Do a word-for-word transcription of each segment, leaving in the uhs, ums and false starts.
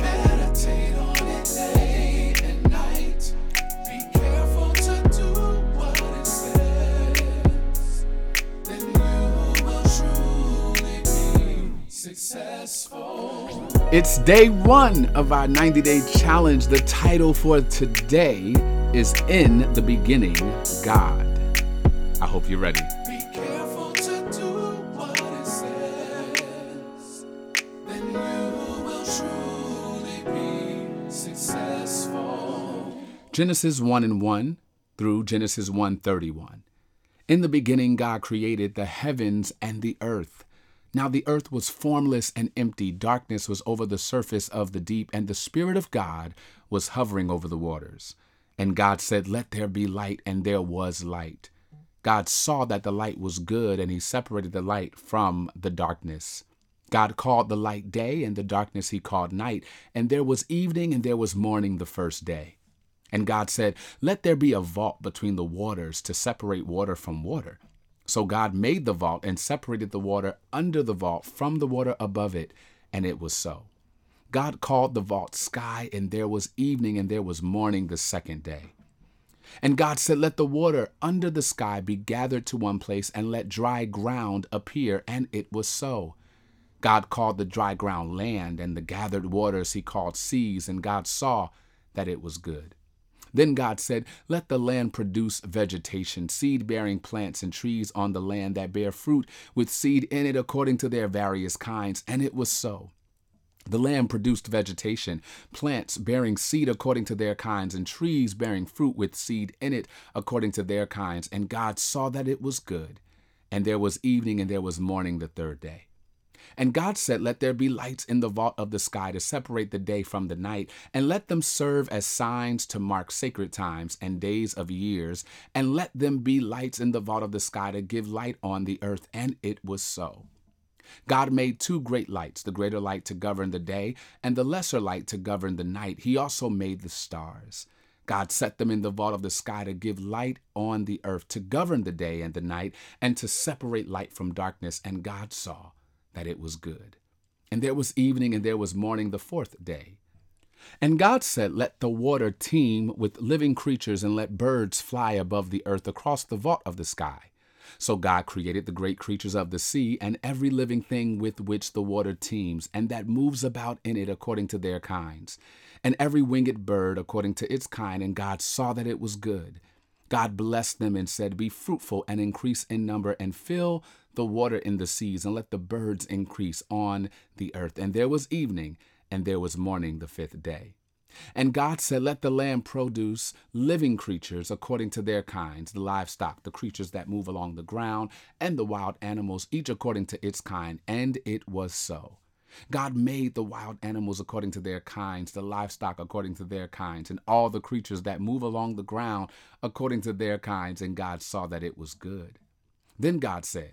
Meditate on it day and night. Be careful to do what it says. Then you will truly be successful. It's day one of our ninety day challenge. The title for today is In the Beginning, God. I hope you're ready. Be careful to do what it says, then you will truly be successful. Genesis one and one through Genesis one thirty-one. In the beginning, God created the heavens and the earth. Now the earth was formless and empty. Darkness was over the surface of the deep, and the Spirit of God was hovering over the waters. And God said, "Let there be light," and there was light. God saw that the light was good, and he separated the light from the darkness. God called the light day, and the darkness he called night. And there was evening, and there was morning the first day. And God said, "Let there be a vault between the waters to separate water from water." So God made the vault and separated the water under the vault from the water above it, and it was so. God called the vault sky, and there was evening, and there was morning the second day. And God said, "Let the water under the sky be gathered to one place, and let dry ground appear," and it was so. God called the dry ground land, and the gathered waters he called seas, and God saw that it was good. Then God said, "Let the land produce vegetation, seed-bearing plants and trees on the land that bear fruit with seed in it according to their various kinds." And it was so. The land produced vegetation, plants bearing seed according to their kinds, and trees bearing fruit with seed in it according to their kinds. And God saw that it was good. And there was evening, and there was morning the third day. And God said, "Let there be lights in the vault of the sky to separate the day from the night, and let them serve as signs to mark sacred times and days of years, and let them be lights in the vault of the sky to give light on the earth." And it was so. God made two great lights, the greater light to govern the day and the lesser light to govern the night. He also made the stars. God set them in the vault of the sky to give light on the earth, to govern the day and the night, and to separate light from darkness. And God saw that it was good. And there was evening, and there was morning the fourth day. And God said, "Let the water teem with living creatures, and let birds fly above the earth across the vault of the sky." So God created the great creatures of the sea and every living thing with which the water teems and that moves about in it according to their kinds, and every winged bird according to its kind. And God saw that it was good. God blessed them and said, "Be fruitful and increase in number, and fill the water in the seas, and let the birds increase on the earth." And there was evening, and there was morning the fifth day. And God said, "Let the land produce living creatures according to their kinds, the livestock, the creatures that move along the ground, and the wild animals, each according to its kind." And it was so. God made the wild animals according to their kinds, the livestock according to their kinds, and all the creatures that move along the ground according to their kinds. And God saw that it was good. Then God said,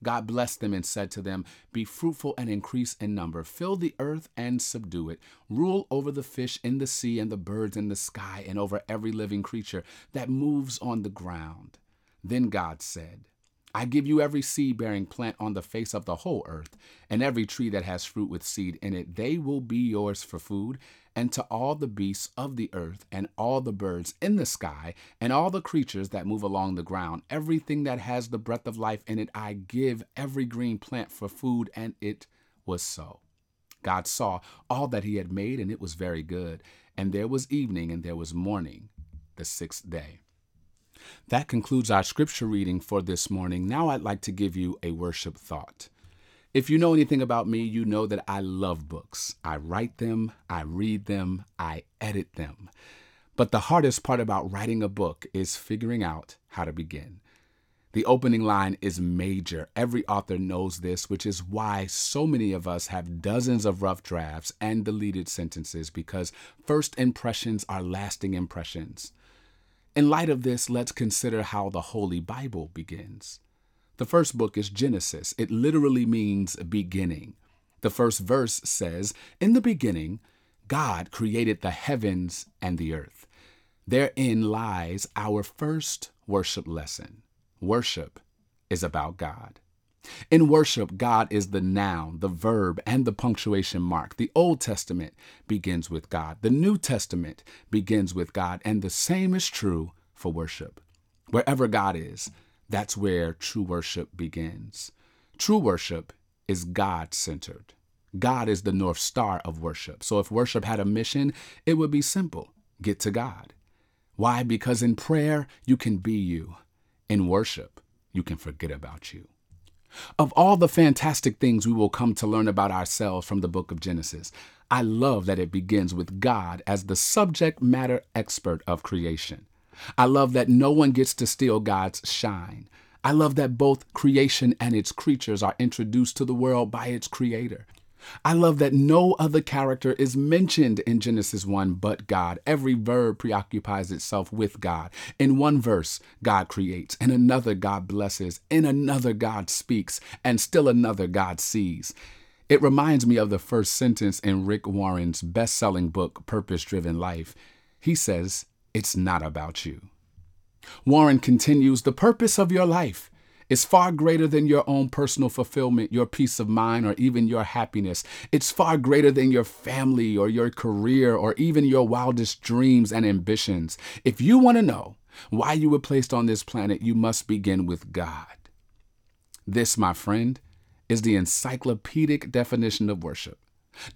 God blessed them and said to them, "Be fruitful and increase in number. Fill the earth and subdue it. Rule over the fish in the sea and the birds in the sky, and over every living creature that moves on the ground." Then God said, "I give you every seed-bearing plant on the face of the whole earth, and every tree that has fruit with seed in it. They will be yours for food, and to all the beasts of the earth, and all the birds in the sky, and all the creatures that move along the ground. Everything that has the breath of life in it, I give every green plant for food." And it was so. God saw all that he had made, and it was very good. And there was evening, and there was morning the sixth day. That concludes our scripture reading for this morning. Now I'd like to give you a worship thought. If you know anything about me, you know that I love books. I write them, I read them, I edit them. But the hardest part about writing a book is figuring out how to begin. The opening line is major. Every author knows this, which is why so many of us have dozens of rough drafts and deleted sentences, because first impressions are lasting impressions. In light of this, let's consider how the Holy Bible begins. The first book is Genesis. It literally means beginning. The first verse says, "In the beginning, God created the heavens and the earth." Therein lies our first worship lesson. Worship is about God. In worship, God is the noun, the verb, and the punctuation mark. The Old Testament begins with God. The New Testament begins with God. And the same is true for worship. Wherever God is, that's where true worship begins. True worship is God-centered. God is the North Star of worship. So if worship had a mission, it would be simple: get to God. Why? Because in prayer, you can be you. In worship, you can forget about you. Of all the fantastic things we will come to learn about ourselves from the book of Genesis, I love that it begins with God as the subject matter expert of creation. I love that no one gets to steal God's shine. I love that both creation and its creatures are introduced to the world by its creator. I love that no other character is mentioned in Genesis one but God. Every verb preoccupies itself with God. In one verse, God creates. In another, God blesses. In another, God speaks. And still another, God sees. It reminds me of the first sentence in Rick Warren's best-selling book, Purpose-Driven Life. He says, "It's not about you." Warren continues, "The purpose of your life is far greater than your own personal fulfillment, your peace of mind, or even your happiness. It's far greater than your family or your career or even your wildest dreams and ambitions. If you want to know why you were placed on this planet, you must begin with God." This, my friend, is the encyclopedic definition of worship.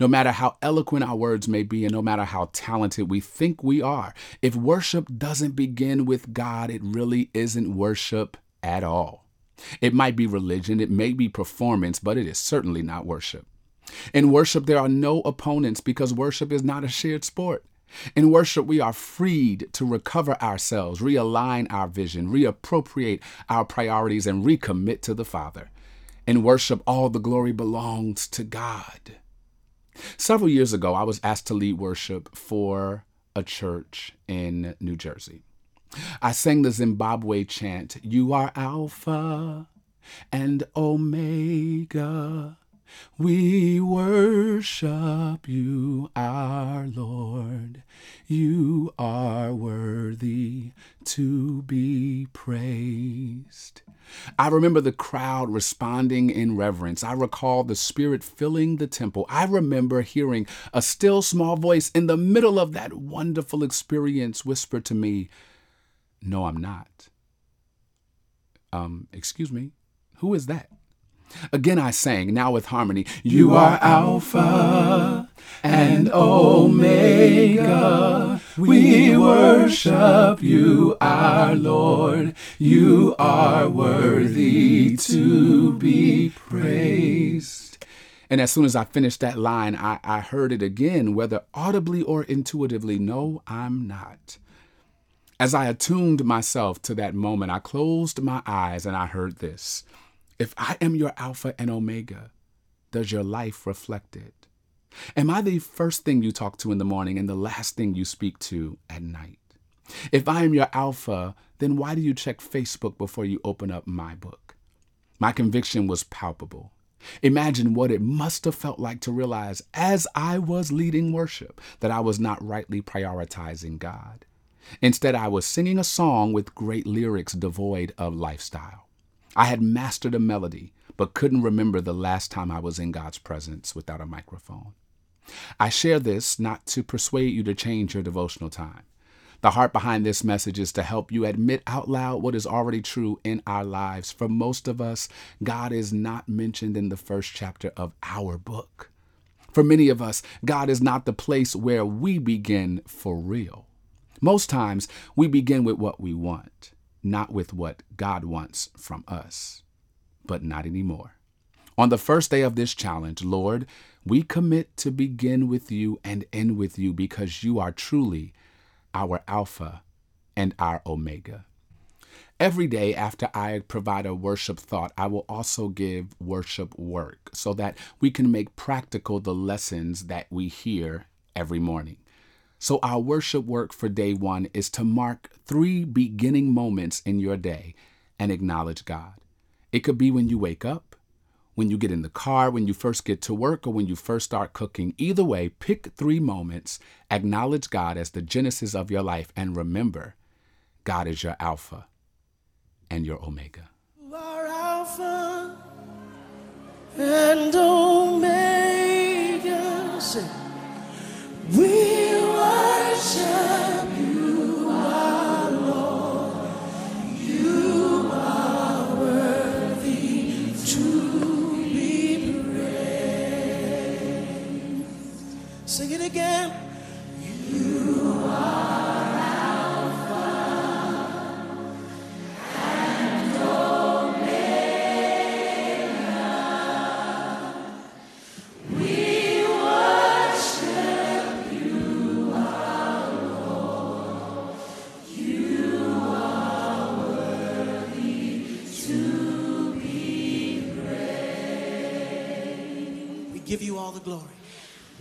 No matter how eloquent our words may be, and no matter how talented we think we are, if worship doesn't begin with God, it really isn't worship at all. It might be religion, it may be performance, but it is certainly not worship. In worship, there are no opponents because worship is not a shared sport. In worship, we are freed to recover ourselves, realign our vision, reappropriate our priorities, and recommit to the Father. In worship, all the glory belongs to God. Several years ago, I was asked to lead worship for a church in New Jersey. I sang the Zimbabwe chant, "You are Alpha and Omega. We worship you, our Lord. You are worthy to be praised." I remember the crowd responding in reverence. I recall the Spirit filling the temple. I remember hearing a still small voice in the middle of that wonderful experience whisper to me, "No, I'm not. Um, excuse me, who is that?" Again, I sang, now with harmony. "You are Alpha and Omega. We worship you, our Lord. You are worthy to be praised." And as soon as I finished that line, I, I heard it again, whether audibly or intuitively, "No, I'm not." As I attuned myself to that moment, I closed my eyes and I heard this: "If I am your Alpha and Omega, does your life reflect it? Am I the first thing you talk to in the morning and the last thing you speak to at night? If I am your Alpha, then why do you check Facebook before you open up my book?" My conviction was palpable. Imagine what it must have felt like to realize, as I was leading worship, that I was not rightly prioritizing God. Instead, I was singing a song with great lyrics devoid of lifestyle. I had mastered a melody, but couldn't remember the last time I was in God's presence without a microphone. I share this not to persuade you to change your devotional time. The heart behind this message is to help you admit out loud what is already true in our lives. For most of us, God is not mentioned in the first chapter of our book. For many of us, God is not the place where we begin for real. Most times, we begin with what we want, not with what God wants from us. But not anymore. On the first day of this challenge, Lord, we commit to begin with you and end with you, because you are truly our Alpha and our Omega. Every day after I provide a worship thought, I will also give worship work so that we can make practical the lessons that we hear every morning. So our worship work for day one is to mark three beginning moments in your day and acknowledge God. It could be when you wake up, when you get in the car, when you first get to work, or when you first start cooking. Either way, pick three moments, acknowledge God as the genesis of your life, and remember, God is your Alpha and your Omega. Our Alpha and Omega, say, we worship you, our Lord. You are worthy to be praised. Sing it again. You are give you all the glory.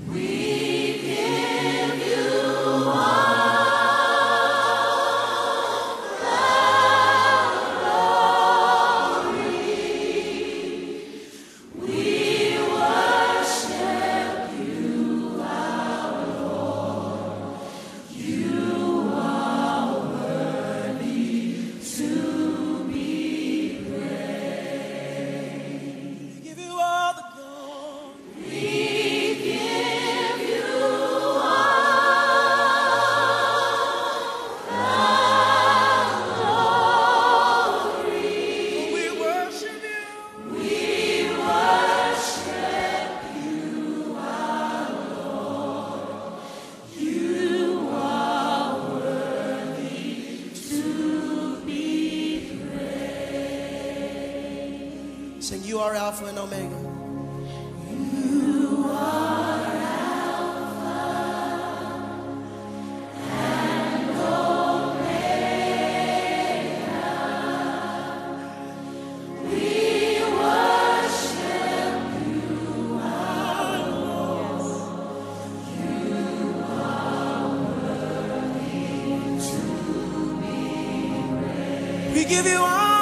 We give you all the glory. We worship you, our Lord. You are worthy to be praised. We give you all the sing, you are Alpha and Omega. You are Alpha and Omega. We worship you, our Lord. You are worthy to be praised. We give you all.